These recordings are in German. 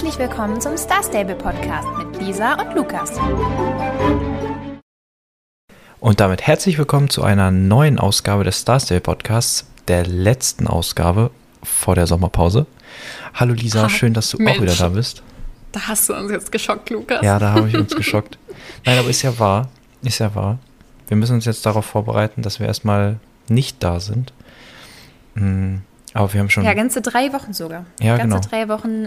herzlich willkommen zum Star Stable Podcast mit Lisa und Lukas. Und damit herzlich willkommen zu einer neuen Ausgabe des Star Stable Podcasts, der letzten Ausgabe vor der Sommerpause. Hallo Lisa, schön, dass du auch wieder da bist. Da hast du uns jetzt geschockt, Lukas. Ja, da habe ich uns geschockt. Nein, aber ist ja wahr. Wir müssen uns jetzt darauf vorbereiten, dass wir erstmal nicht da sind. Aber wir haben schon... Ja, ganze 3 Wochen sogar. Ja, ganze genau. 3 Wochen,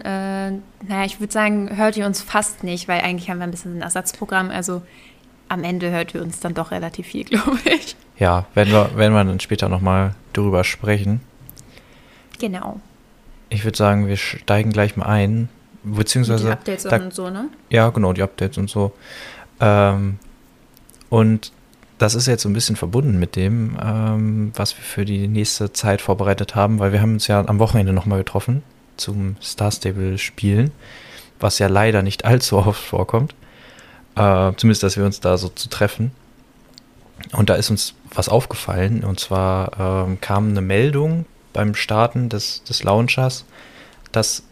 ich würde sagen, hört ihr uns fast nicht, weil eigentlich haben wir ein bisschen ein Ersatzprogramm. Also am Ende hört ihr uns dann doch relativ viel, glaube ich. Ja, werden wir dann später nochmal drüber sprechen. Genau. Ich würde sagen, wir steigen gleich mal ein. Beziehungsweise die Updates und so, ne? Ja, genau, die Updates und so. Und das ist jetzt so ein bisschen verbunden mit dem, was wir für die nächste Zeit vorbereitet haben, weil wir haben uns ja am Wochenende nochmal getroffen zum Star Stable Spielen, was ja leider nicht allzu oft vorkommt. Zumindest, dass wir uns da so zu treffen. Und da ist uns was aufgefallen. Und zwar kam eine Meldung beim Starten des Launchers, dass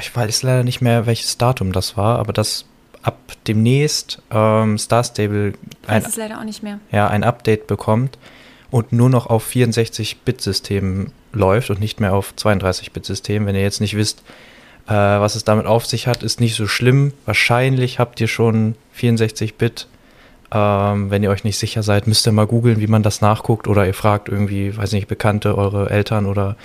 ich weiß leider nicht mehr, welches Datum das war, aber dass ab demnächst Star Stable ein Update bekommt und nur noch auf 64-Bit-Systemen läuft und nicht mehr auf 32-Bit-Systemen. Wenn ihr jetzt nicht wisst, was es damit auf sich hat, ist nicht so schlimm. Wahrscheinlich habt ihr schon 64-Bit. Wenn ihr euch nicht sicher seid, müsst ihr mal googeln, wie man das nachguckt, oder ihr fragt irgendwie, weiß nicht, Bekannte, eure Eltern oder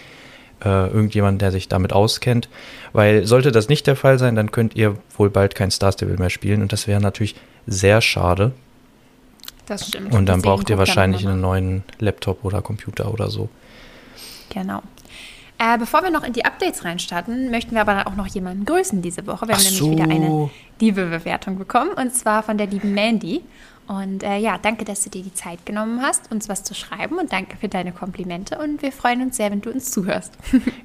irgendjemand, der sich damit auskennt, weil sollte das nicht der Fall sein, dann könnt ihr wohl bald kein Star Stable mehr spielen und das wäre natürlich sehr schade. Das stimmt. Und dann braucht ihr wahrscheinlich einen neuen Laptop oder Computer oder so. Genau. Bevor wir noch in die Updates reinstarten, möchten wir aber auch noch jemanden grüßen diese Woche. Wir haben nämlich wieder eine liebe Bewertung bekommen und zwar von der lieben Mandy. Und danke, dass du dir die Zeit genommen hast, uns was zu schreiben, und danke für deine Komplimente und wir freuen uns sehr, wenn du uns zuhörst.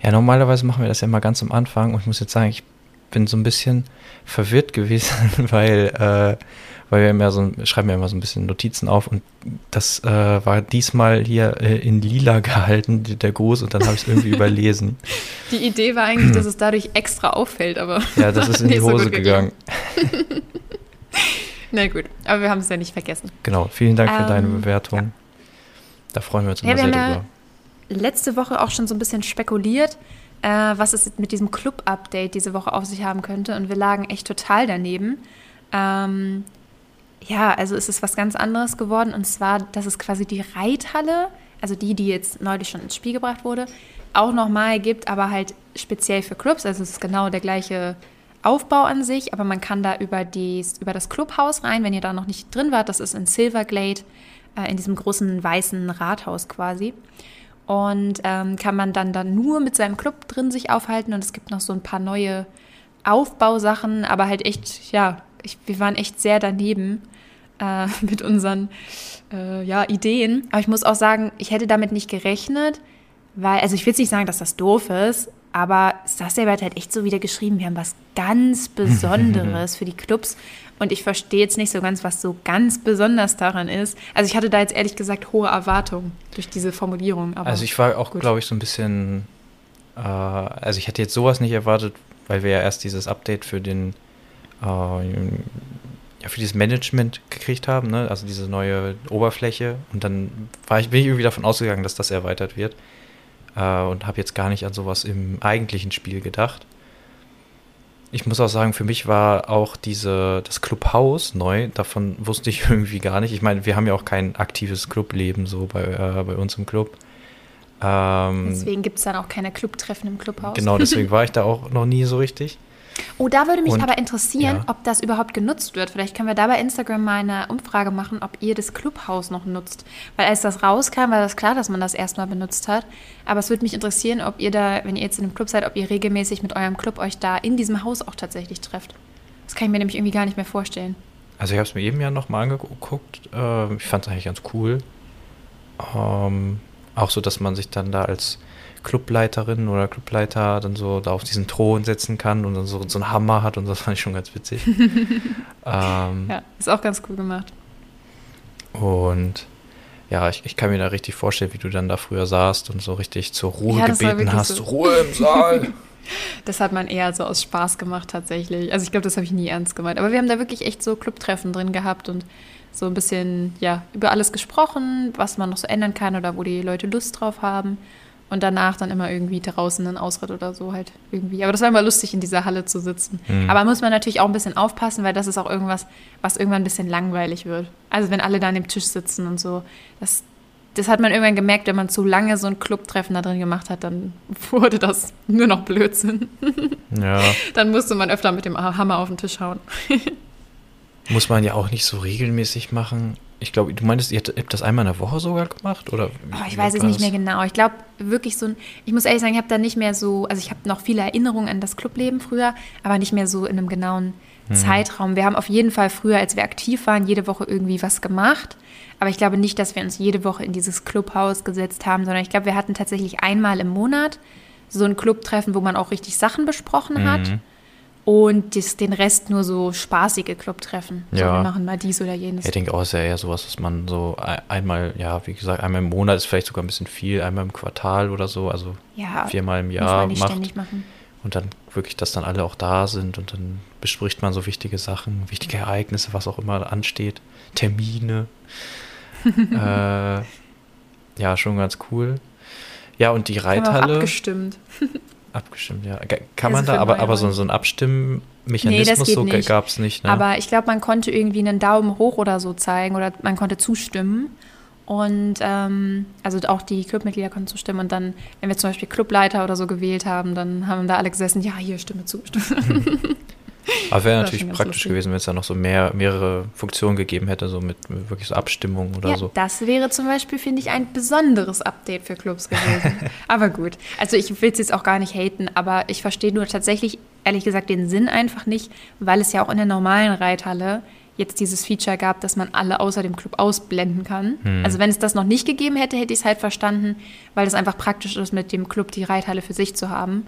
Ja, normalerweise machen wir das ja immer ganz am Anfang und ich muss jetzt sagen, ich bin so ein bisschen verwirrt gewesen, weil wir immer schreiben ja immer so ein bisschen Notizen auf und das war diesmal hier in lila gehalten, der Gruß, und dann habe ich es irgendwie überlesen. Die Idee war eigentlich, dass es dadurch extra auffällt, aber ja, das ist in die Hose gegangen. Na gut, aber wir haben es ja nicht vergessen. Genau, vielen Dank für deine Bewertung. Ja. Da freuen wir uns immer sehr drüber. Letzte Woche auch schon so ein bisschen spekuliert, was es mit diesem Club-Update diese Woche auf sich haben könnte. Und wir lagen echt total daneben. Also es ist was ganz anderes geworden. Und zwar, dass es quasi die Reithalle, also die jetzt neulich schon ins Spiel gebracht wurde, auch nochmal gibt, aber halt speziell für Clubs. Also es ist genau der gleiche Aufbau an sich, aber man kann da über das Clubhaus rein, wenn ihr da noch nicht drin wart. Das ist in Silverglade, in diesem großen weißen Rathaus quasi. Und kann man dann nur mit seinem Club drin sich aufhalten. Und es gibt noch so ein paar neue Aufbausachen, aber halt echt, wir waren echt sehr daneben mit unseren Ideen. Aber ich muss auch sagen, ich hätte damit nicht gerechnet, weil, also ich will jetzt nicht sagen, dass das doof ist, aber Star Stable hat halt echt so wieder geschrieben, wir haben was ganz Besonderes für die Clubs. Und ich verstehe jetzt nicht so ganz, was so ganz besonders daran ist. Also ich hatte da jetzt ehrlich gesagt hohe Erwartungen durch diese Formulierung. Aber also ich war auch, glaube ich, so ein bisschen, ich hätte jetzt sowas nicht erwartet, weil wir ja erst dieses Update für für dieses Management gekriegt haben, ne? Also diese neue Oberfläche. Und dann bin ich irgendwie davon ausgegangen, dass das erweitert wird. Und habe jetzt gar nicht an sowas im eigentlichen Spiel gedacht. Ich muss auch sagen, für mich war auch das Clubhaus neu. Davon wusste ich irgendwie gar nicht. Ich meine, wir haben ja auch kein aktives Clubleben so bei uns im Club. Deswegen gibt es dann auch keine Clubtreffen im Clubhaus. Genau, deswegen war ich da auch noch nie so richtig. Oh, da würde mich aber interessieren, ob das überhaupt genutzt wird. Vielleicht können wir da bei Instagram mal eine Umfrage machen, ob ihr das Clubhaus noch nutzt. Weil als das rauskam, war das klar, dass man das erstmal benutzt hat. Aber es würde mich interessieren, ob ihr da, wenn ihr jetzt in einem Club seid, ob ihr regelmäßig mit eurem Club euch da in diesem Haus auch tatsächlich trefft. Das kann ich mir nämlich irgendwie gar nicht mehr vorstellen. Also ich habe es mir eben ja nochmal angeguckt. Ich fand es eigentlich ganz cool. Auch so, dass man sich dann da als Clubleiterin oder Clubleiter dann so da auf diesen Thron setzen kann und dann so einen Hammer hat, und das fand ich schon ganz witzig. Ja, ist auch ganz cool gemacht. Und ja, ich kann mir da richtig vorstellen, wie du dann da früher saßt und so richtig zur Ruhe gebeten hast. So. Ruhe im Saal! Das hat man eher so aus Spaß gemacht tatsächlich. Also ich glaube, das habe ich nie ernst gemeint. Aber wir haben da wirklich echt so Clubtreffen drin gehabt und so ein bisschen, ja, über alles gesprochen, was man noch so ändern kann oder wo die Leute Lust drauf haben. Und danach dann immer irgendwie draußen einen Ausritt oder so halt irgendwie. Aber das war immer lustig, in dieser Halle zu sitzen. Mhm. Aber muss man natürlich auch ein bisschen aufpassen, weil das ist auch irgendwas, was irgendwann ein bisschen langweilig wird. Also wenn alle da an dem Tisch sitzen und so. Das hat man irgendwann gemerkt, wenn man zu lange so ein Clubtreffen da drin gemacht hat, dann wurde das nur noch Blödsinn. Ja. Dann musste man öfter mit dem Hammer auf den Tisch hauen. Muss man ja auch nicht so regelmäßig machen. Ich glaube, du meintest, ihr habt das einmal in der Woche sogar gemacht? Oder ich weiß es nicht mehr genau. Ich glaube, wirklich so ein... Ich muss ehrlich sagen, ich habe da nicht mehr so... Also ich habe noch viele Erinnerungen an das Clubleben früher, aber nicht mehr so in einem genauen Zeitraum. Wir haben auf jeden Fall früher, als wir aktiv waren, jede Woche irgendwie was gemacht. Aber ich glaube nicht, dass wir uns jede Woche in dieses Clubhaus gesetzt haben, sondern ich glaube, wir hatten tatsächlich einmal im Monat so ein Clubtreffen, wo man auch richtig Sachen besprochen hat. Und den Rest nur so spaßige Clubtreffen. Ja. So, wir machen mal dies oder jenes. Ich denke auch, ist ja eher sowas, was man so einmal, ja, wie gesagt, einmal im Monat ist vielleicht sogar ein bisschen viel, einmal im Quartal oder so, also ja, viermal im Jahr muss man nicht machen. Und dann wirklich, dass dann alle auch da sind und dann bespricht man so wichtige Sachen, wichtige Ereignisse, was auch immer ansteht, Termine. Ja, schon ganz cool. Ja, und die Reithalle. Abgestimmt, ja. Kann man da, aber so einen Abstimmmechanismus, so gab es nicht. Ne? Aber ich glaube, man konnte irgendwie einen Daumen hoch oder so zeigen oder man konnte zustimmen. Und also auch die Clubmitglieder konnten zustimmen. Und dann, wenn wir zum Beispiel Clubleiter oder so gewählt haben, dann haben da alle gesessen, ja, hier, Stimme zu, Stimme. Aber wäre natürlich praktisch gewesen, wenn es da noch so mehrere Funktionen gegeben hätte, so mit wirklich so Abstimmungen oder ja, so. Das wäre zum Beispiel, finde ich, ein besonderes Update für Clubs gewesen. Aber gut, also ich will es jetzt auch gar nicht haten, aber ich verstehe nur tatsächlich, ehrlich gesagt, den Sinn einfach nicht, weil es ja auch in der normalen Reithalle jetzt dieses Feature gab, dass man alle außer dem Club ausblenden kann. Also wenn es das noch nicht gegeben hätte, hätte ich es halt verstanden, weil das einfach praktisch ist, mit dem Club die Reithalle für sich zu haben.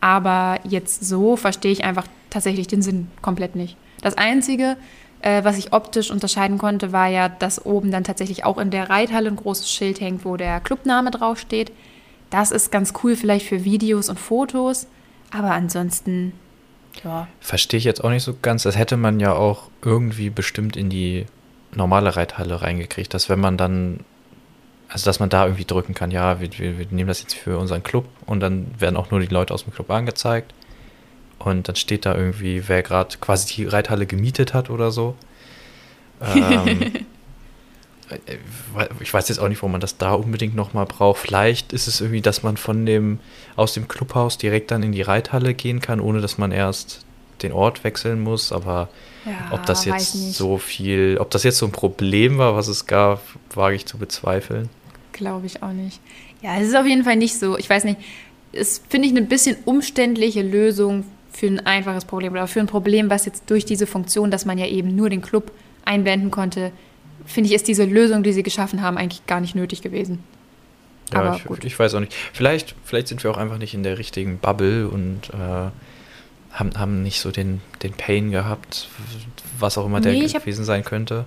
Aber jetzt so verstehe ich einfach tatsächlich den Sinn komplett nicht. Das Einzige, was ich optisch unterscheiden konnte, war ja, dass oben dann tatsächlich auch in der Reithalle ein großes Schild hängt, wo der Clubname draufsteht. Das ist ganz cool vielleicht für Videos und Fotos, aber ansonsten, ja. Verstehe ich jetzt auch nicht so ganz. Das hätte man ja auch irgendwie bestimmt in die normale Reithalle reingekriegt, dass wenn man dann... Also, dass man da irgendwie drücken kann, ja, wir nehmen das jetzt für unseren Club und dann werden auch nur die Leute aus dem Club angezeigt. Und dann steht da irgendwie, wer gerade quasi die Reithalle gemietet hat oder so. Ich weiß jetzt auch nicht, warum man das da unbedingt nochmal braucht. Vielleicht ist es irgendwie, dass man aus dem Clubhaus direkt dann in die Reithalle gehen kann, ohne dass man erst den Ort wechseln muss. Aber ja, ob das jetzt so ein Problem war, was es gab, wage ich zu bezweifeln. Glaube ich auch nicht. Ja, es ist auf jeden Fall nicht so. Ich weiß nicht, es finde ich eine bisschen umständliche Lösung für ein einfaches Problem oder für ein Problem, was jetzt durch diese Funktion, dass man ja eben nur den Club einblenden konnte, finde ich, ist diese Lösung, die sie geschaffen haben, eigentlich gar nicht nötig gewesen. Ja, aber gut. Ich weiß auch nicht. Vielleicht sind wir auch einfach nicht in der richtigen Bubble und haben nicht so den Pain gehabt, was auch immer gewesen sein könnte.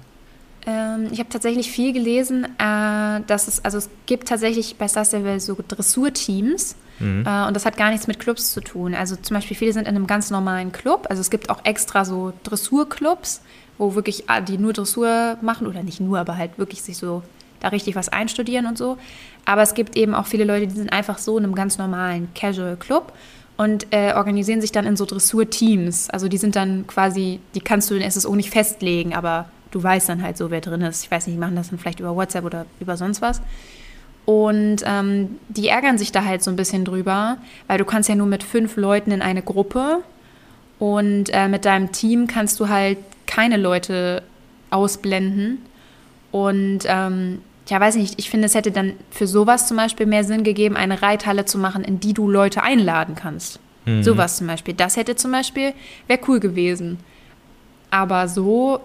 Ich habe tatsächlich viel gelesen, dass es gibt tatsächlich bei Sasselville so Dressurteams und das hat gar nichts mit Clubs zu tun. Also zum Beispiel viele sind in einem ganz normalen Club, also es gibt auch extra so Dressurclubs, wo wirklich die nur Dressur machen oder nicht nur, aber halt wirklich sich so da richtig was einstudieren und so. Aber es gibt eben auch viele Leute, die sind einfach so in einem ganz normalen Casual-Club und organisieren sich dann in so Dressurteams. Also die sind dann quasi, die kannst du in SSO nicht festlegen, aber du weißt dann halt so, wer drin ist. Ich weiß nicht, die machen das dann vielleicht über WhatsApp oder über sonst was. Und die ärgern sich da halt so ein bisschen drüber, weil du kannst ja nur mit 5 Leuten in eine Gruppe und mit deinem Team kannst du halt keine Leute ausblenden. Und ja, weiß nicht, ich finde, es hätte dann für sowas zum Beispiel mehr Sinn gegeben, eine Reithalle zu machen, in die du Leute einladen kannst. Sowas zum Beispiel. Das hätte zum Beispiel, wäre cool gewesen. Aber so...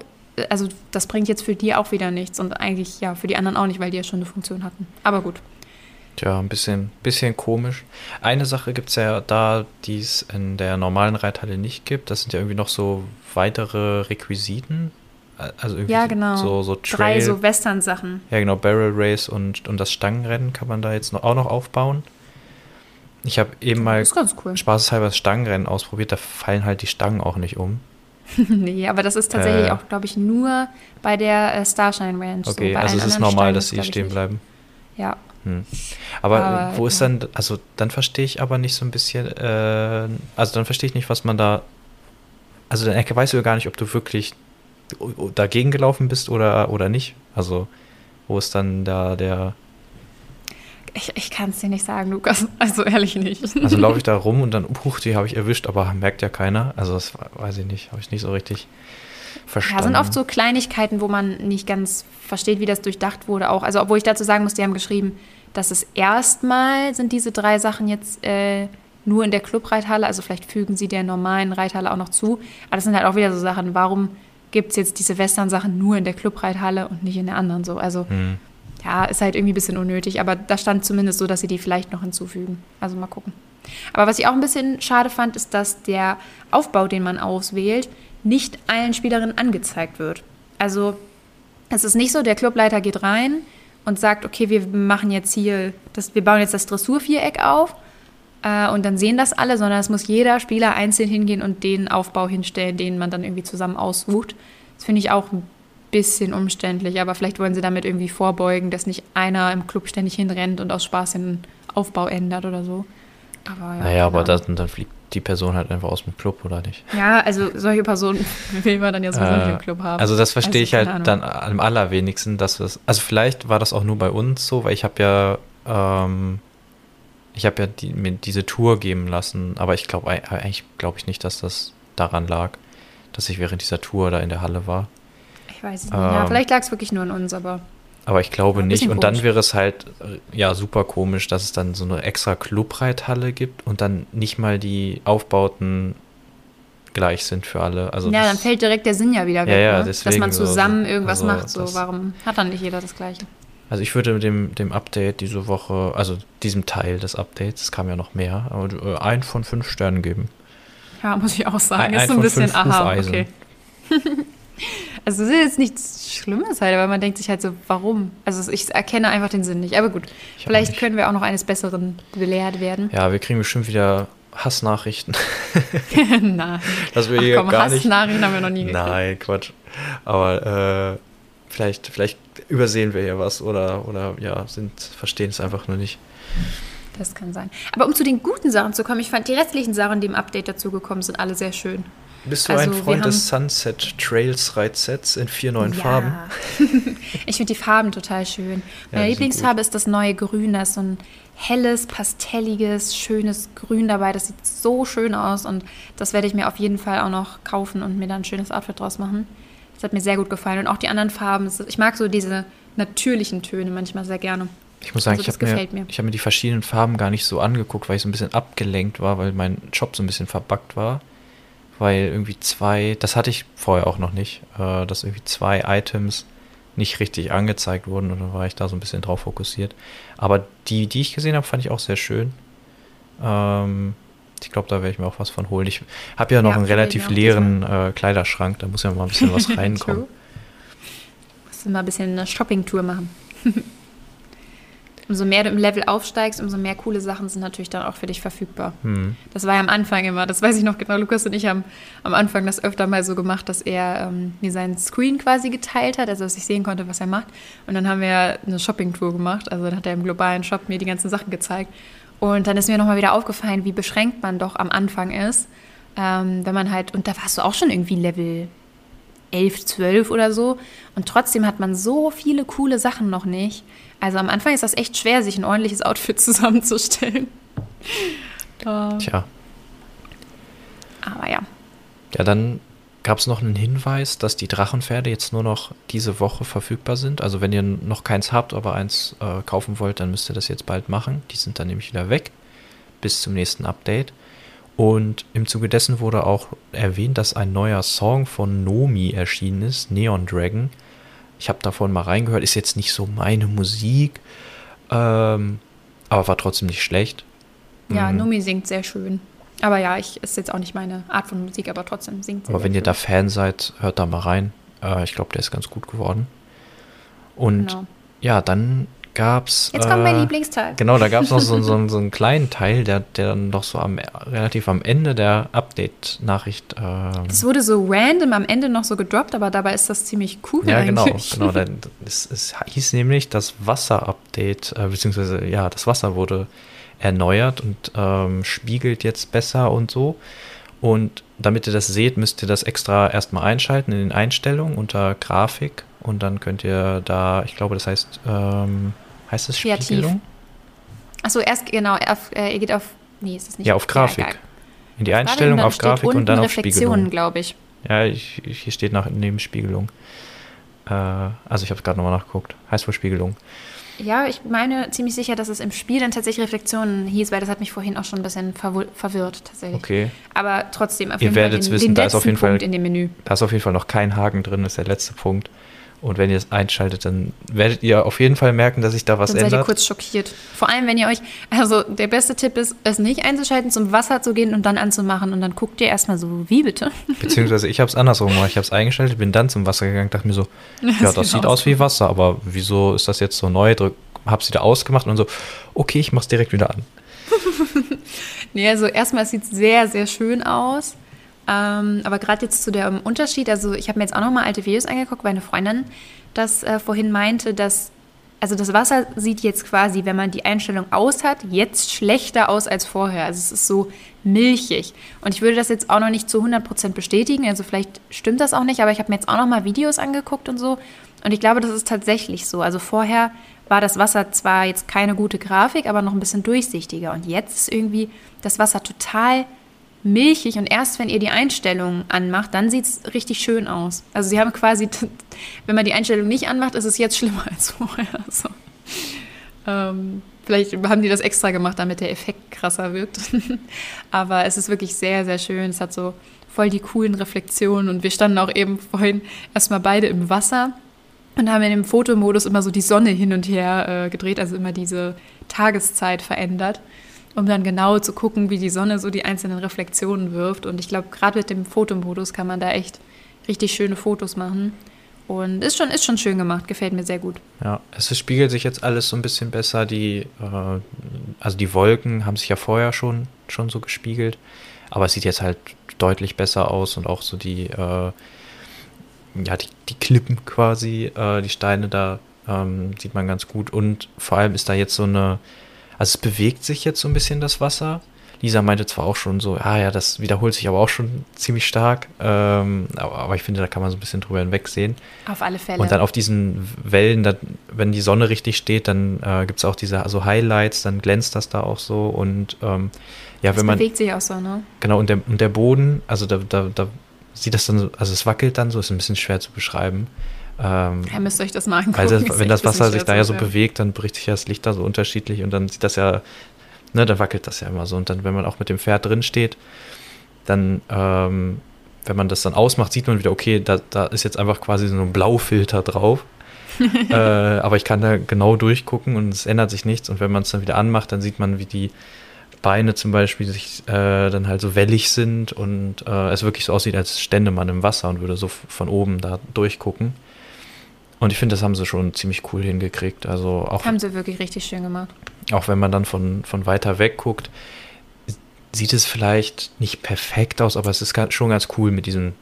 Also das bringt jetzt für die auch wieder nichts und eigentlich ja für die anderen auch nicht, weil die ja schon eine Funktion hatten. Aber gut. Tja, ein bisschen komisch. Eine Sache gibt es ja da, die es in der normalen Reithalle nicht gibt. Das sind ja irgendwie noch so weitere Requisiten. Also irgendwie ja, genau. So Trail. 3 so Western-Sachen. Ja, genau. Barrel Race und das Stangenrennen kann man da jetzt auch noch aufbauen. Ich habe eben mal cool. Spaßeshalber das Stangenrennen ausprobiert, da fallen halt die Stangen auch nicht um. Nee, aber das ist tatsächlich auch, glaube ich, nur bei der Starshine Ranch. Okay, so, also es ist normal, Stangen, dass sie stehen bleiben. Ja. Hm. Aber wo ist dann, also dann verstehe ich aber nicht so ein bisschen, also dann verstehe ich nicht, was man da, also dann weißt du ja gar nicht, ob du wirklich dagegen gelaufen bist oder nicht. Also wo ist dann da der... Ich kann es dir nicht sagen, Lukas. Also ehrlich nicht. Also laufe ich da rum und dann, die habe ich erwischt, aber merkt ja keiner. Also das weiß ich nicht, habe ich nicht so richtig verstanden. Ja, sind oft so Kleinigkeiten, wo man nicht ganz versteht, wie das durchdacht wurde auch. Also obwohl ich dazu sagen muss, die haben geschrieben, dass es erstmal sind diese drei Sachen jetzt nur in der Clubreithalle. Also vielleicht fügen sie der normalen Reithalle auch noch zu. Aber das sind halt auch wieder so Sachen, warum gibt es jetzt diese Western-Sachen nur in der Clubreithalle und nicht in der anderen so? Also... Hm. Ja, ist halt irgendwie ein bisschen unnötig, aber da stand zumindest so, dass sie die vielleicht noch hinzufügen. Also mal gucken. Aber was ich auch ein bisschen schade fand, ist, dass der Aufbau, den man auswählt, nicht allen Spielerinnen angezeigt wird. Also es ist nicht so, der Clubleiter geht rein und sagt, okay, wir machen jetzt hier, wir bauen jetzt das Dressurviereck auf und dann sehen das alle, sondern es muss jeder Spieler einzeln hingehen und den Aufbau hinstellen, den man dann irgendwie zusammen aussucht. Das finde ich auch bisschen umständlich, aber vielleicht wollen sie damit irgendwie vorbeugen, dass nicht einer im Club ständig hinrennt und aus Spaß den Aufbau ändert oder so. Aber ja, naja, aber dann fliegt die Person halt einfach aus dem Club, oder nicht? Ja, also solche Personen will man dann ja sowieso nicht im Club haben. Also das verstehe ich halt dann am allerwenigsten, dass das, also vielleicht war das auch nur bei uns so, weil ich habe ja mir diese Tour geben lassen, aber ich glaube, eigentlich glaube ich nicht, dass das daran lag, dass ich während dieser Tour da in der Halle war. Ich weiß nicht. Ja, vielleicht lag es wirklich nur an uns, aber... Aber ich glaube nicht. Und dann wäre es halt ja super komisch, dass es dann so eine extra Clubreithalle gibt und dann nicht mal die Aufbauten gleich sind für alle. Also ja, dann fällt direkt der Sinn ja wieder weg, ja, ne? Deswegen, dass man zusammen irgendwas macht. So, warum hat dann nicht jeder das Gleiche? Also ich würde dem Update diese Woche, also diesem Teil des Updates, es kam ja noch mehr, aber 1 von 5 Sternen geben. Ja, muss ich auch sagen. Ist so ein bisschen aha, okay. Also es ist jetzt nichts Schlimmes halt, aber man denkt sich halt so, warum? Also ich erkenne einfach den Sinn nicht. Aber gut, vielleicht können wir auch noch eines Besseren belehrt werden. Ja, wir kriegen bestimmt wieder Hassnachrichten. Nein. Dass wir hier gar nicht... Hassnachrichten haben wir noch nie gekriegt. Nein, Quatsch. Aber vielleicht übersehen wir hier was oder ja, verstehen es einfach nur nicht. Das kann sein. Aber um zu den guten Sachen zu kommen, ich fand die restlichen Sachen, die im Update dazugekommen sind, alle sehr schön. Bist du ein Freund des Sunset Trails Reitsets in 4 neuen Farben? Ich finde die Farben total schön. Meine Lieblingsfarbe ist das neue Grün. Da ist so ein helles, pastelliges, schönes Grün dabei. Das sieht so schön aus und das werde ich mir auf jeden Fall auch noch kaufen und mir dann ein schönes Outfit draus machen. Das hat mir sehr gut gefallen. Und auch die anderen Farben. Ich mag so diese natürlichen Töne manchmal sehr gerne. Ich muss sagen, also ich habe mir die verschiedenen Farben gar nicht so angeguckt, weil ich so ein bisschen abgelenkt war, weil mein Job so ein bisschen verbuggt war. Weil irgendwie 2, das hatte ich vorher auch noch nicht, dass irgendwie 2 Items nicht richtig angezeigt wurden und dann war ich da so ein bisschen drauf fokussiert. Aber die ich gesehen habe, fand ich auch sehr schön. Ich glaube, da werde ich mir auch was von holen. Ich habe ja noch einen relativ leeren Kleiderschrank, da muss ja mal ein bisschen was reinkommen. Musst du mal ein bisschen eine Shopping-Tour machen. Umso mehr du im Level aufsteigst, umso mehr coole Sachen sind natürlich dann auch für dich verfügbar. Hm. Das war ja am Anfang immer, das weiß ich noch genau, Lukas und ich haben am Anfang das öfter mal so gemacht, dass er mir seinen Screen quasi geteilt hat, also dass ich sehen konnte, was er macht. Und dann haben wir eine Shopping-Tour gemacht, also dann hat er im globalen Shop mir die ganzen Sachen gezeigt. Und dann ist mir nochmal wieder aufgefallen, wie beschränkt man doch am Anfang ist, wenn man halt, und da warst du auch schon irgendwie Level 11, 12 oder so. Und trotzdem hat man so viele coole Sachen noch nicht. Also am Anfang ist das echt schwer, sich ein ordentliches Outfit zusammenzustellen. Tja. Aber ja. Ja, dann gab es noch einen Hinweis, dass die Drachenpferde jetzt nur noch diese Woche verfügbar sind. Also wenn ihr noch keins habt, aber eins kaufen wollt, dann müsst ihr das jetzt bald machen. Die sind dann nämlich wieder weg bis zum nächsten Update. Und im Zuge dessen wurde auch erwähnt, dass ein neuer Song von Nomi erschienen ist, Neon Dragon. Ich habe davon mal reingehört, ist jetzt nicht so meine Musik, aber war trotzdem nicht schlecht. Ja, Nomi singt sehr schön. Aber ja, ist jetzt auch nicht meine Art von Musik, aber trotzdem singt sie sehr schön. Aber wenn ihr da Fan seid, hört da mal rein. Ich glaube, der ist ganz gut geworden. Und ja, dann gab's. Jetzt kommt mein Lieblingsteil. Genau, da gab es noch so einen kleinen Teil, der dann doch so relativ am Ende der Update-Nachricht. Es wurde so random am Ende noch so gedroppt, aber dabei ist das ziemlich cool. Ja, eigentlich. Genau. Es hieß nämlich, das Wasser-Update, beziehungsweise ja, das Wasser wurde erneuert und spiegelt jetzt besser und so. Und damit ihr das seht, müsst ihr das extra erstmal einschalten in den Einstellungen unter Grafik. Und dann könnt ihr da, ich glaube, das heißt, heißt es Spiegelung? Achso, erst genau, ihr geht auf, nee, ist das nicht. Ja, auf Grafik. Ja, in die Einstellung, auf Grafik und dann auf Spiegelung, glaube ich. Ja, hier steht neben Spiegelung. Also ich habe es gerade nochmal nachgeguckt. Heißt wohl Spiegelung. Ja, ich meine ziemlich sicher, dass es im Spiel dann tatsächlich Reflexionen hieß, weil das hat mich vorhin auch schon ein bisschen verwirrt tatsächlich. Okay. Aber trotzdem auf jeden Fall den letzten Punkt in dem Menü. Da ist auf jeden Fall noch kein Haken drin, das ist der letzte Punkt. Und wenn ihr es einschaltet, dann werdet ihr auf jeden Fall merken, dass sich da was ändert. Dann seid ihr kurz schockiert. Vor allem, wenn ihr euch, also der beste Tipp ist, es nicht einzuschalten, zum Wasser zu gehen und dann anzumachen. Und dann guckt ihr erstmal so, wie bitte? Beziehungsweise ich habe es andersrum gemacht. Ich habe es eingeschaltet, bin dann zum Wasser gegangen, dachte mir so, ja, das sieht aus wie Wasser. Aber wieso ist das jetzt so neu? Habe es wieder ausgemacht und so, okay, ich mache es direkt wieder an. Nee, also erstmal, es sieht sehr, sehr schön aus. Aber gerade jetzt zu dem Unterschied, also ich habe mir jetzt auch nochmal alte Videos angeguckt, weil eine Freundin das vorhin meinte, dass also das Wasser sieht jetzt quasi, wenn man die Einstellung aus hat, jetzt schlechter aus als vorher. Also es ist so milchig. Und ich würde das jetzt auch noch nicht zu 100% bestätigen, also vielleicht stimmt das auch nicht, aber ich habe mir jetzt auch nochmal Videos angeguckt und so. Und ich glaube, das ist tatsächlich so. Also vorher war das Wasser zwar jetzt keine gute Grafik, aber noch ein bisschen durchsichtiger. Und jetzt ist irgendwie das Wasser total milchig und erst wenn ihr die Einstellungen anmacht, dann sieht es richtig schön aus. Also sie haben quasi, wenn man die Einstellung nicht anmacht, ist es jetzt schlimmer als vorher. Also, vielleicht haben die das extra gemacht, damit der Effekt krasser wirkt. Aber es ist wirklich sehr, sehr schön. Es hat so voll die coolen Reflexionen und wir standen auch eben vorhin erstmal beide im Wasser und haben in dem Fotomodus immer so die Sonne hin und her gedreht, also immer diese Tageszeit verändert, um dann genau zu gucken, wie die Sonne so die einzelnen Reflexionen wirft. Und ich glaube, gerade mit dem Fotomodus kann man da echt richtig schöne Fotos machen. Und ist schon schön gemacht, gefällt mir sehr gut. Ja, es spiegelt sich jetzt alles so ein bisschen besser. Also die Wolken haben sich ja vorher schon so gespiegelt. Aber es sieht jetzt halt deutlich besser aus. Und auch so die Klippen quasi, die Steine da sieht man ganz gut. Und vor allem ist da jetzt so eine... Also es bewegt sich jetzt so ein bisschen das Wasser. Lisa meinte zwar auch schon so, ja, das wiederholt sich aber auch schon ziemlich stark. Aber ich finde, da kann man so ein bisschen drüber hinwegsehen. Auf alle Fälle. Und dann auf diesen Wellen, wenn die Sonne richtig steht, dann gibt es auch diese also Highlights, dann glänzt das da auch so. Und ja, wenn man. Das bewegt sich auch so, ne? Genau, und der Boden, also da sieht das dann so, also es wackelt dann so, ist ein bisschen schwer zu beschreiben. Ja, müsst ihr euch das mal angucken. Also, wenn das Wasser sich da ja so bewegt, dann bricht sich ja das Licht da so unterschiedlich und dann sieht das ja, ne, dann wackelt das ja immer so. Und dann, wenn man auch mit dem Pferd drin steht, dann, wenn man das dann ausmacht, sieht man wieder, okay, da ist jetzt einfach quasi so ein Blaufilter drauf. Aber ich kann da genau durchgucken und es ändert sich nichts. Und wenn man es dann wieder anmacht, dann sieht man, wie die Beine zum Beispiel sich dann halt so wellig sind und es wirklich so aussieht, als stände man im Wasser und würde so von oben da durchgucken. Und ich finde, das haben sie schon ziemlich cool hingekriegt. Also auch, haben sie wirklich richtig schön gemacht. Auch wenn man dann von weiter weg guckt, sieht es vielleicht nicht perfekt aus, aber es ist schon ganz cool mit diesen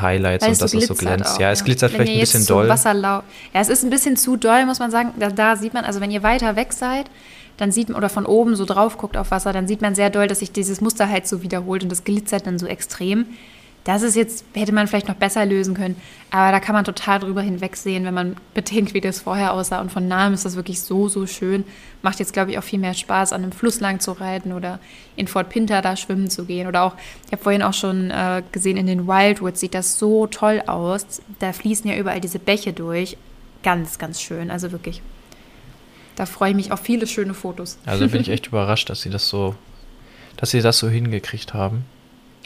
Highlights und dass es so glänzt. Auch, ja, es glitzert vielleicht ein bisschen doll. Ja, es ist ein bisschen zu doll, muss man sagen. Da sieht man, also wenn ihr weiter weg seid, dann sieht man, oder von oben so drauf guckt auf Wasser, dann sieht man sehr doll, dass sich dieses Muster halt so wiederholt und das glitzert dann so extrem. Das ist jetzt, hätte man vielleicht noch besser lösen können, aber da kann man total drüber hinwegsehen, wenn man bedenkt, wie das vorher aussah. Und von nahem ist das wirklich so, so schön. Macht jetzt, glaube ich, auch viel mehr Spaß, an einem Fluss lang zu reiten oder in Fort Pinter da schwimmen zu gehen. Oder auch, ich habe vorhin auch schon gesehen, in den Wildwoods sieht das so toll aus. Da fließen ja überall diese Bäche durch. Ganz, ganz schön, also wirklich. Da freue ich mich auf viele schöne Fotos. Also bin ich echt überrascht, dass sie das so hingekriegt haben.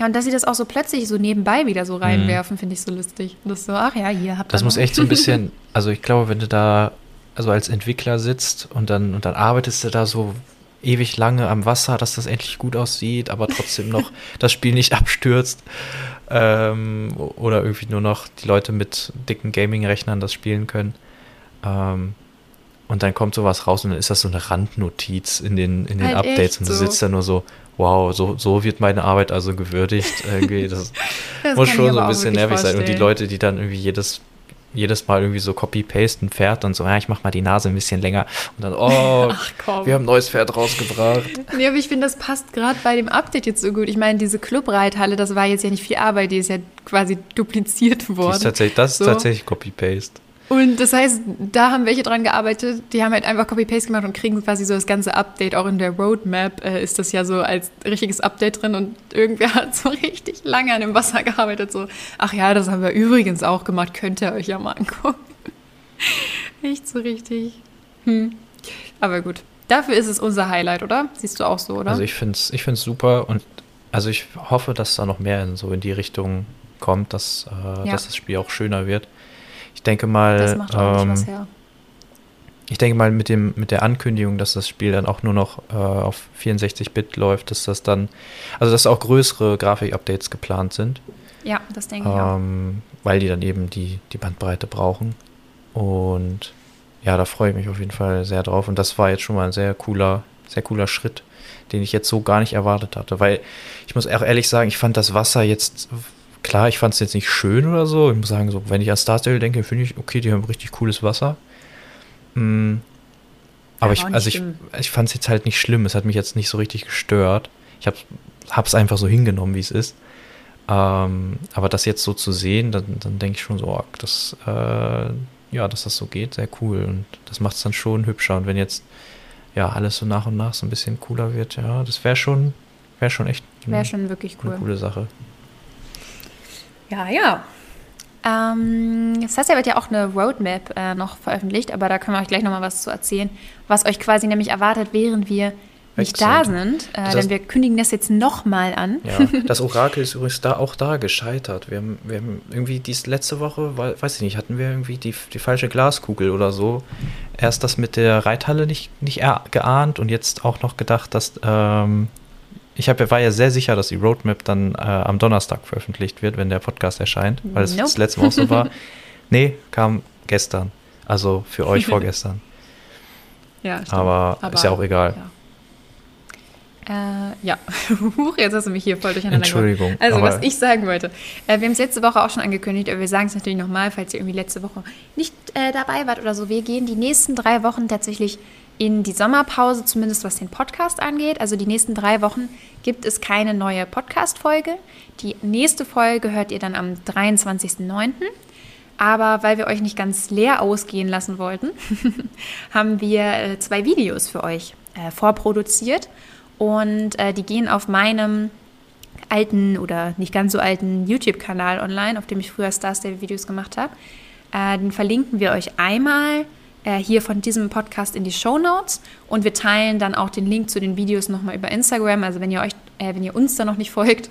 Ja, und dass sie das auch so plötzlich so nebenbei wieder so reinwerfen, finde ich so lustig. Das so, ach ja, hier habt ihr. Das muss echt so ein bisschen, also ich glaube, wenn du da also als Entwickler sitzt und dann arbeitest du da so ewig lange am Wasser, dass das endlich gut aussieht, aber trotzdem noch das Spiel nicht abstürzt oder irgendwie nur noch die Leute mit dicken Gaming-Rechnern das spielen können. Und dann kommt sowas raus und dann ist das so eine Randnotiz in den halt Updates. Und du sitzt da nur so, wow, so wird meine Arbeit also gewürdigt. Das muss schon so ein bisschen nervig sein. Und die Leute, die dann irgendwie jedes Mal irgendwie so Copy-Pasten Pferd und so, ja, ich mach mal die Nase ein bisschen länger. Und dann, oh, wir haben ein neues Pferd rausgebracht. Nee, aber ich finde, das passt gerade bei dem Update jetzt so gut. Ich meine, diese Club-Reithalle, das war jetzt ja nicht viel Arbeit, die ist ja quasi dupliziert worden. Das ist tatsächlich Copy-Paste. Und das heißt, da haben welche dran gearbeitet, die haben halt einfach Copy-Paste gemacht und kriegen quasi so das ganze Update. Auch in der Roadmap ist das ja so als richtiges Update drin und irgendwer hat so richtig lange an dem Wasser gearbeitet. So, ach ja, das haben wir übrigens auch gemacht, könnt ihr euch ja mal angucken. Nicht so richtig. Aber gut, dafür ist es unser Highlight, oder? Siehst du auch so, oder? Also ich find's super und also ich hoffe, dass da noch mehr in die Richtung kommt, dass das Spiel auch schöner wird. Ich denke mal mit der Ankündigung, dass das Spiel dann auch nur noch auf 64-Bit läuft, dass das dann, also dass auch größere Grafik-Updates geplant sind. Ja, das denke ich auch. Weil die dann eben die Bandbreite brauchen. Und ja, da freue ich mich auf jeden Fall sehr drauf. Und das war jetzt schon mal ein sehr cooler Schritt, den ich jetzt so gar nicht erwartet hatte. Weil ich muss auch ehrlich sagen, ich fand das Wasser jetzt... Klar, ich fand es jetzt nicht schön oder so. Ich muss sagen, so, wenn ich an Star Stable denke, finde ich, okay, die haben richtig cooles Wasser. Aber ich fand es jetzt halt nicht schlimm. Es hat mich jetzt nicht so richtig gestört. Ich habe es einfach so hingenommen, wie es ist. Aber das jetzt so zu sehen, dann denke ich schon so, dass das so geht, sehr cool. Und das macht es dann schon hübscher. Und wenn jetzt ja alles so nach und nach so ein bisschen cooler wird, ja, das wäre schon wirklich cool. Eine coole Sache. Ja. Sascha wird ja auch eine Roadmap noch veröffentlicht, aber da können wir euch gleich nochmal was zu erzählen, was euch quasi nämlich erwartet, während wir nicht da sind. Denn wir kündigen das jetzt nochmal an. Ja, das Orakel ist übrigens auch da gescheitert. Wir haben irgendwie letzte Woche, weiß ich nicht, hatten wir irgendwie die falsche Glaskugel oder so. Erst das mit der Reithalle nicht geahnt und jetzt auch noch gedacht, dass... Ich war ja sehr sicher, dass die Roadmap dann am Donnerstag veröffentlicht wird, wenn der Podcast erscheint, weil es das letzte Mal auch so war. Nee, kam gestern. Also für euch vorgestern. Ja, stimmt. Aber ist ja auch egal. Ja. Jetzt hast du mich hier voll durcheinander gebracht. Entschuldigung. Also was ich sagen wollte. Wir haben es letzte Woche auch schon angekündigt, aber wir sagen es natürlich nochmal, falls ihr irgendwie letzte Woche nicht dabei wart oder so. Wir gehen die nächsten 3 Wochen tatsächlich in die Sommerpause, zumindest was den Podcast angeht. Also die nächsten 3 Wochen gibt es keine neue Podcast-Folge. Die nächste Folge hört ihr dann am 23.09. Aber weil wir euch nicht ganz leer ausgehen lassen wollten, haben wir 2 Videos für euch vorproduziert. Und die gehen auf meinem alten oder nicht ganz so alten YouTube-Kanal online, auf dem ich früher Star Stable Videos gemacht habe. Den verlinken wir euch einmal hier von diesem Podcast in die Shownotes und wir teilen dann auch den Link zu den Videos nochmal über Instagram, also wenn ihr uns da noch nicht folgt,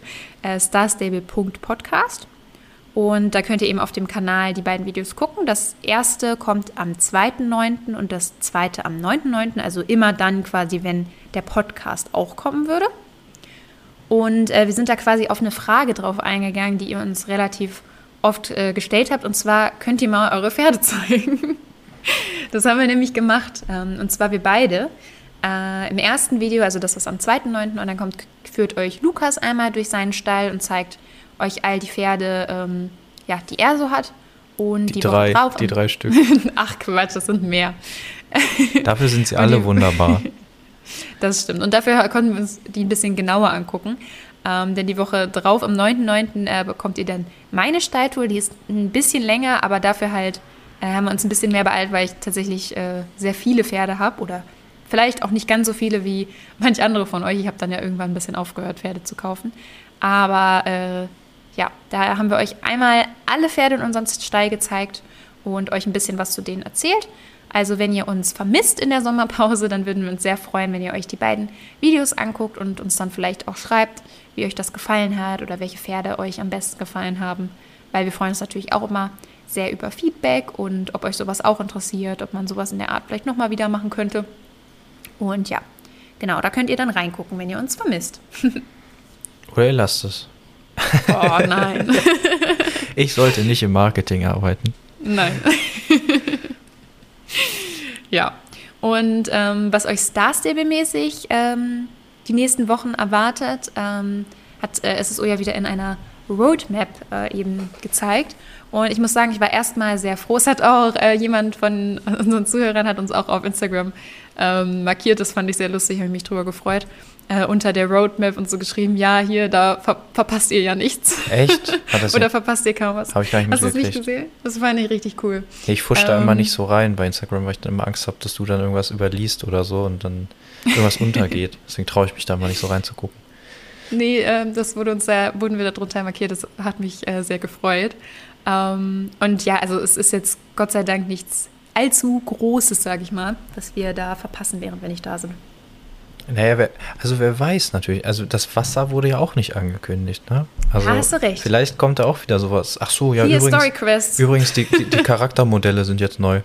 starstable.podcast und da könnt ihr eben auf dem Kanal die beiden Videos gucken. Das erste kommt am 2.9. und das zweite am 9.9., also immer dann quasi, wenn der Podcast auch kommen würde. Und wir sind da quasi auf eine Frage drauf eingegangen, die ihr uns relativ oft gestellt habt und zwar, könnt ihr mal eure Pferde zeigen? Das haben wir nämlich gemacht, und zwar wir beide. Im ersten Video, also das ist am 2.9. und dann führt euch Lukas einmal durch seinen Stall und zeigt euch all die Pferde, die er so hat. Und die 3 Stück. Ach Quatsch, das sind mehr. Dafür sind sie alle wunderbar. Das stimmt. Und dafür konnten wir uns die ein bisschen genauer angucken. Denn die Woche drauf, am 9.9. Bekommt ihr dann meine Stalltour. Die ist ein bisschen länger, aber dafür halt haben wir uns ein bisschen mehr beeilt, weil ich tatsächlich sehr viele Pferde habe oder vielleicht auch nicht ganz so viele wie manch andere von euch. Ich habe dann ja irgendwann ein bisschen aufgehört, Pferde zu kaufen. Aber da haben wir euch einmal alle Pferde in unserem Stall gezeigt und euch ein bisschen was zu denen erzählt. Also wenn ihr uns vermisst in der Sommerpause, dann würden wir uns sehr freuen, wenn ihr euch die beiden Videos anguckt und uns dann vielleicht auch schreibt, wie euch das gefallen hat oder welche Pferde euch am besten gefallen haben. Weil wir freuen uns natürlich auch immer sehr über Feedback und ob euch sowas auch interessiert, ob man sowas in der Art vielleicht nochmal wieder machen könnte. Und ja, genau, da könnt ihr dann reingucken, wenn ihr uns vermisst. Oder ihr lasst es. Oh nein. Ich sollte nicht im Marketing arbeiten. Nein. Ja, Und was euch Star Stable mäßig die nächsten Wochen erwartet, ist es ja wieder in einer Roadmap eben gezeigt. Und ich muss sagen, ich war erstmal sehr froh. Es hat auch jemand von unseren Zuhörern hat uns auch auf Instagram markiert. Das fand ich sehr lustig, habe mich drüber gefreut. Unter der Roadmap und so geschrieben, ja, hier, da verpasst ihr ja nichts. Echt? Oder verpasst ihr kaum was? Habe ich gar nicht mitgekriegt. Hast du es nicht gesehen? Das fand ich richtig cool. Ich fusch da immer nicht so rein bei Instagram, weil ich dann immer Angst habe, dass du dann irgendwas überliest oder so und dann irgendwas untergeht. Deswegen traue ich mich da mal nicht so reinzugucken. Nee, das wurden wir darunter markiert. Das hat mich sehr gefreut. Und ja, also es ist jetzt Gott sei Dank nichts allzu Großes, sage ich mal, was wir da verpassen, während wir nicht da sind. Naja, wer weiß natürlich, also das Wasser wurde ja auch nicht angekündigt, ne? Also hast du recht. Vielleicht kommt da auch wieder sowas. Ach so, ja, hier übrigens die Charaktermodelle sind jetzt neu.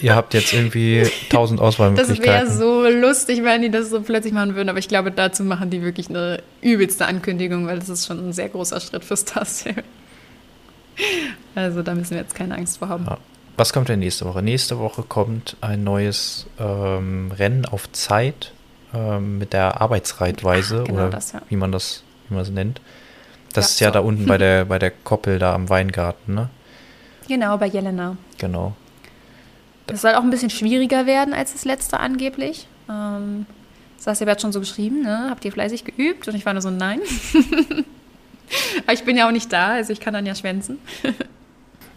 Ihr habt jetzt irgendwie 1000 Auswahlmöglichkeiten. Das wäre so lustig, wenn die das so plötzlich machen würden, aber ich glaube, dazu machen die wirklich eine übelste Ankündigung, weil das ist schon ein sehr großer Schritt für Star Stable. Also da müssen wir jetzt keine Angst vor haben. Ja. Was kommt denn nächste Woche? Nächste Woche kommt ein neues Rennen auf Zeit mit der Arbeitsreitweise wie man das nennt. Das ist ja so. Da unten bei der Koppel da am Weingarten, ne? Genau, bei Jelena. Genau. Das soll auch ein bisschen schwieriger werden als das letzte angeblich. Sascha hat schon so geschrieben, ne? Habt ihr fleißig geübt? Und ich war nur so, nein. Aber ich bin ja auch nicht da, also ich kann dann ja schwänzen.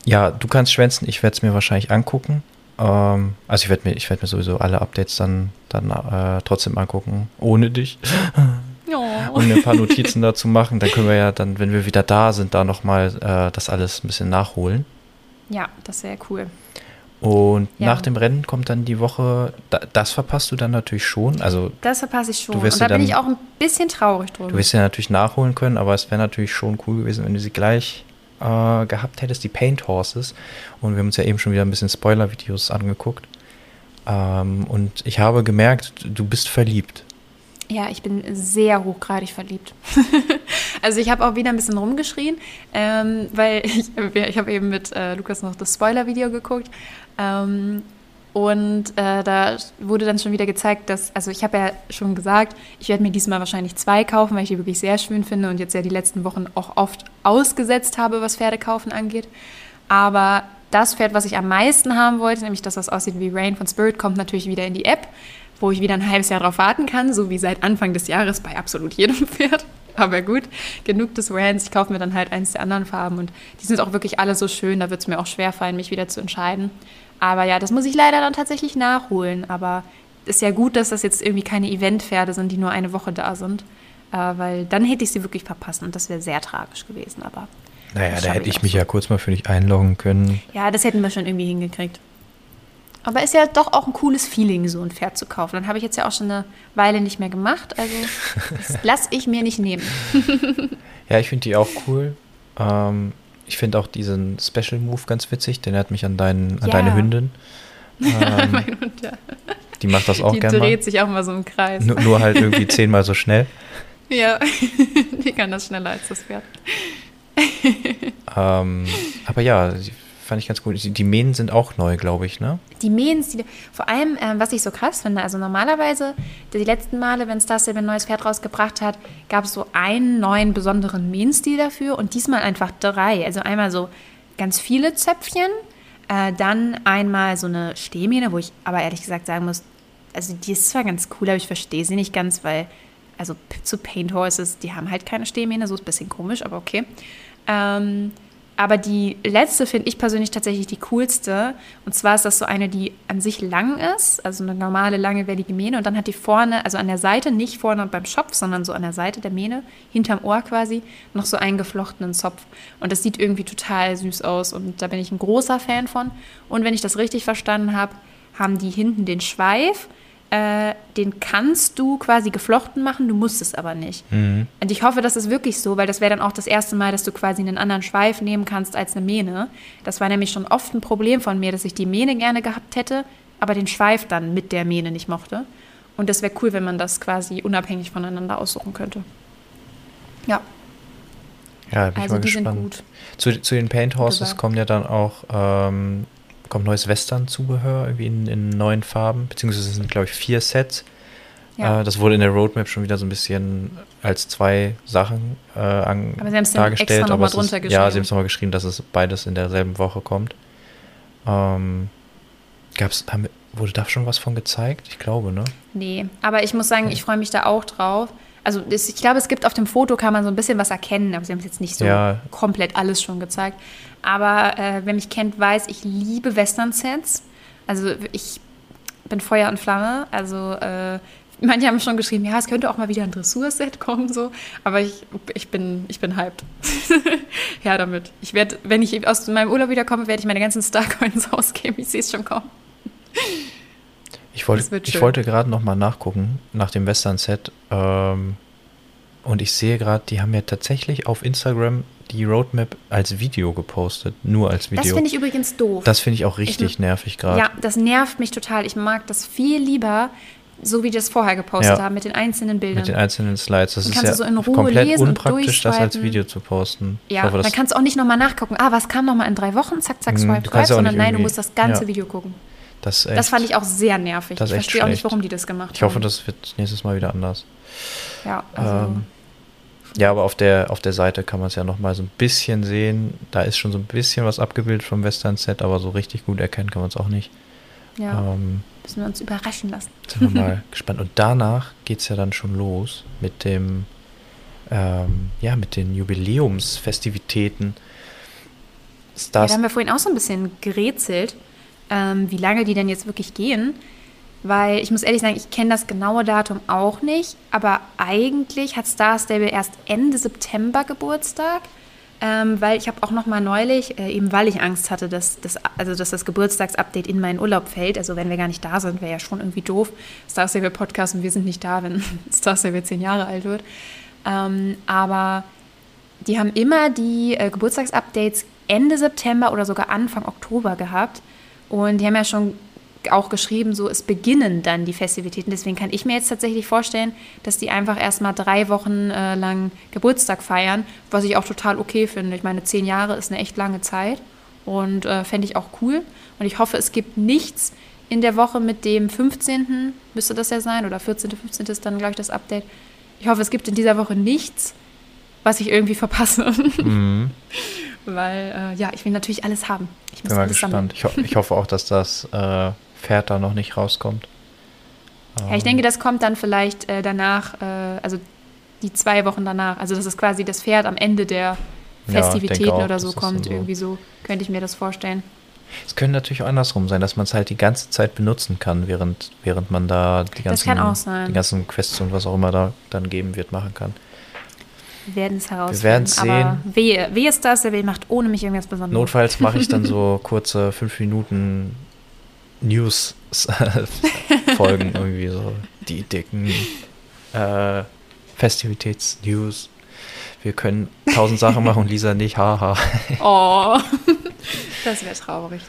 Ja, du kannst schwänzen, ich werde es mir wahrscheinlich angucken. Also ich werd mir sowieso alle Updates dann trotzdem angucken, ohne dich. Und mir ein paar Notizen dazu machen. Dann können wir ja dann, wenn wir wieder da sind, da nochmal das alles ein bisschen nachholen. Ja, das wäre cool. Und nach dem Rennen kommt dann die Woche, das verpasst du dann natürlich schon. Also das verpasse ich schon. Und da bin ich auch ein bisschen traurig drüber. Du wirst ja natürlich nachholen können, aber es wäre natürlich schon cool gewesen, wenn du sie gleich gehabt hättest, die Paint Horses. Und wir haben uns ja eben schon wieder ein bisschen Spoiler-Videos angeguckt. Und ich habe gemerkt, du bist verliebt. Ja, ich bin sehr hochgradig verliebt. Also ich habe auch wieder ein bisschen rumgeschrien, weil ich habe eben mit Lukas noch das Spoiler-Video geguckt. Und da wurde dann schon wieder gezeigt, also ich habe ja schon gesagt, ich werde mir diesmal wahrscheinlich 2 kaufen, weil ich die wirklich sehr schön finde und jetzt ja die letzten Wochen auch oft ausgesetzt habe, was Pferde kaufen angeht. Aber das Pferd, was ich am meisten haben wollte, nämlich das, was aussieht wie Rain von Spirit, kommt natürlich wieder in die App, wo ich wieder ein halbes Jahr drauf warten kann, so wie seit Anfang des Jahres bei absolut jedem Pferd. Aber gut, genug des Rants, ich kaufe mir dann halt eins der anderen Farben und die sind auch wirklich alle so schön, da wird es mir auch schwerfallen, mich wieder zu entscheiden. Aber ja, das muss ich leider dann tatsächlich nachholen. Aber ist ja gut, dass das jetzt irgendwie keine Eventpferde sind, die nur eine Woche da sind. Weil dann hätte ich sie wirklich verpasst und das wäre sehr tragisch gewesen. Aber naja, da hätte ich mich ja kurz mal für dich einloggen können. Ja, das hätten wir schon irgendwie hingekriegt. Aber ist ja doch auch ein cooles Feeling, so ein Pferd zu kaufen. Dann habe ich jetzt ja auch schon eine Weile nicht mehr gemacht. Also das lasse ich mir nicht nehmen. Ja, ich finde die auch cool. Ich finde auch diesen Special Move ganz witzig, denn er hat mich an deine Hündin. Mein Hund, ja. Die macht das auch gerne mal. Die dreht sich auch mal so im Kreis. Nur halt irgendwie 10-mal so schnell. Ja, die kann das schneller als das Pferd. Aber ja, die fand ich ganz cool. Die Mähnen sind auch neu, glaube ich, ne? Die Mähnen, vor allem, was ich so krass finde, also normalerweise, die letzten Male, wenn Star Stable ein neues Pferd rausgebracht hat, gab es so einen neuen besonderen Mähenstil dafür und diesmal einfach 3. Also einmal so ganz viele Zöpfchen, dann einmal so eine Stehmähne, wo ich aber ehrlich gesagt sagen muss, also die ist zwar ganz cool, aber ich verstehe sie nicht ganz, weil, also zu Paint Horses, die haben halt keine Stehmähne, so ist ein bisschen komisch, aber okay. Aber die letzte finde ich persönlich tatsächlich die coolste. Und zwar ist das so eine, die an sich lang ist, also eine normale, lange, wellige Mähne. Und dann hat die vorne, also an der Seite, nicht vorne beim Schopf, sondern so an der Seite der Mähne, hinterm Ohr quasi, noch so einen geflochtenen Zopf. Und das sieht irgendwie total süß aus und da bin ich ein großer Fan von. Und wenn ich das richtig verstanden habe, haben die hinten den Schweif. Den kannst du quasi geflochten machen, du musst es aber nicht. Mhm. Und ich hoffe, das ist wirklich so, weil das wäre dann auch das erste Mal, dass du quasi einen anderen Schweif nehmen kannst als eine Mähne. Das war nämlich schon oft ein Problem von mir, dass ich die Mähne gerne gehabt hätte, aber den Schweif dann mit der Mähne nicht mochte. Und das wäre cool, wenn man das quasi unabhängig voneinander aussuchen könnte. Ja. Ja, bin ich mal gespannt. Sind gut. Zu den Paint Horses kommen ja dann auch kommt neues Western-Zubehör irgendwie in neuen Farben, beziehungsweise sind, glaube ich, 4 Sets. Ja. Das wurde in der Roadmap schon wieder so ein bisschen als 2 Sachen dargestellt. Aber sie haben es dann extra nochmal drunter geschrieben. Ja, sie haben es nochmal geschrieben, dass es beides in derselben Woche kommt. Wurde da schon was von gezeigt? Ich glaube, ne? Nee, aber ich muss sagen, ich freue mich da auch drauf. Also ich glaube, es gibt auf dem Foto, kann man so ein bisschen was erkennen, aber sie haben es jetzt nicht so komplett alles schon gezeigt. Aber wer mich kennt, weiß, ich liebe Western-Sets. Also ich bin Feuer und Flamme. Also manche haben schon geschrieben, ja, es könnte auch mal wieder ein Dressur-Set kommen, so. Aber ich bin hyped. Ja, damit. Ich werde, wenn ich aus meinem Urlaub wiederkomme, werde ich meine ganzen Starcoins ausgeben. Ich sehe es schon kommen. Ich wollte gerade noch mal nachgucken nach dem Western-Set. Und ich sehe gerade, die haben ja tatsächlich auf Instagram die Roadmap als Video gepostet. Nur als Video. Das finde ich übrigens doof. Das finde ich auch richtig nervig gerade. Ja, das nervt mich total. Ich mag das viel lieber, so wie die das vorher gepostet haben, mit den einzelnen Bildern. Mit den einzelnen Slides. Das ist ja so in Ruhe komplett unpraktisch, das als Video zu posten. Ja, dann kannst du auch nicht noch mal nachgucken. Ah, was kam noch mal in 3 Wochen? Zack, zack, swipe, swipe. Sondern nein, du musst das ganze Video gucken. Das fand ich auch sehr nervig. Ich verstehe auch nicht, warum die das gemacht haben. Ich hoffe, das wird nächstes Mal wieder anders. Ja, also ja, aber auf der Seite kann man es ja nochmal so ein bisschen sehen. Da ist schon so ein bisschen was abgebildet vom Western-Set, aber so richtig gut erkennen kann man es auch nicht. Ja, müssen wir uns überraschen lassen. Sind wir mal gespannt. Und danach geht es ja dann schon los mit dem, mit den Jubiläumsfestivitäten. Da haben wir vorhin auch so ein bisschen gerätselt, wie lange die denn jetzt wirklich gehen, weil ich muss ehrlich sagen, ich kenne das genaue Datum auch nicht, aber eigentlich hat Star Stable erst Ende September Geburtstag, weil ich habe auch noch mal neulich, eben weil ich Angst hatte, dass das Geburtstagsupdate in meinen Urlaub fällt, also wenn wir gar nicht da sind, wäre ja schon irgendwie doof, Star Stable Podcast und wir sind nicht da, wenn Star Stable 10 Jahre alt wird, aber die haben immer die Geburtstagsupdates Ende September oder sogar Anfang Oktober gehabt. Und die haben ja schon auch geschrieben, so es beginnen dann die Festivitäten. Deswegen kann ich mir jetzt tatsächlich vorstellen, dass die einfach erst mal 3 Wochen lang Geburtstag feiern, was ich auch total okay finde. Ich meine, 10 Jahre ist eine echt lange Zeit und fände ich auch cool. Und ich hoffe, es gibt nichts in der Woche mit dem 15. müsste das ja sein, oder 14., 15. ist dann, glaube ich, das Update. Ich hoffe, es gibt in dieser Woche nichts, was ich irgendwie verpasse. Mhm. Weil, ich will natürlich alles haben. Ich bin mal gespannt. Ich hoffe auch, dass das Pferd da noch nicht rauskommt. Ja, ich denke, das kommt dann vielleicht danach, also die 2 Wochen danach. Also, dass es quasi das Pferd am Ende der Festivitäten oder so kommt. So. Irgendwie so könnte ich mir das vorstellen. Es könnte natürlich auch andersrum sein, dass man es halt die ganze Zeit benutzen kann, während man da die ganzen Quests und was auch immer da dann geben wird, machen kann. Wir werden es herausfinden. Wir werden es sehen. Aber wehe ist das, der Will macht ohne mich irgendwas Besonderes. Notfalls mache ich dann so kurze 5 Minuten News-Folgen irgendwie so. Die dicken Festivitäts-News. Wir können 1000 Sachen machen und Lisa nicht. Haha. Oh, das wäre traurig.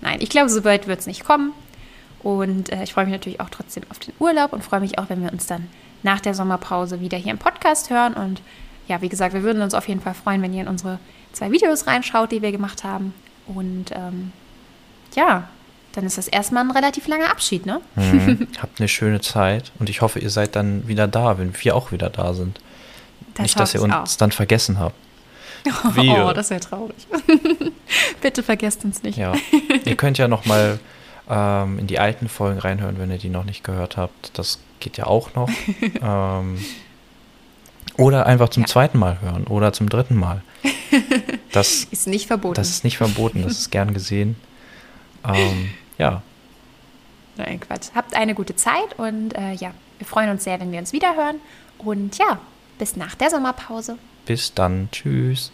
Nein, ich glaube, so weit wird es nicht kommen. Und ich freue mich natürlich auch trotzdem auf den Urlaub und freue mich auch, wenn wir uns dann nach der Sommerpause wieder hier im Podcast hören. Und ja, wie gesagt, wir würden uns auf jeden Fall freuen, wenn ihr in unsere 2 Videos reinschaut, die wir gemacht haben. Und dann ist das erstmal ein relativ langer Abschied, ne? Mhm. Habt eine schöne Zeit und ich hoffe, ihr seid dann wieder da, wenn wir auch wieder da sind. Nicht, dass ihr uns dann vergessen habt. Oh, das wäre traurig. Bitte vergesst uns nicht. Ja. Ihr könnt ja noch mal in die alten Folgen reinhören, wenn ihr die noch nicht gehört habt. Das geht ja auch noch. Oder einfach zum zweiten Mal hören oder zum dritten Mal. Das ist nicht verboten. Das ist gern gesehen. Nein, Quatsch. Habt eine gute Zeit und wir freuen uns sehr, wenn wir uns wiederhören. Und bis nach der Sommerpause. Bis dann. Tschüss.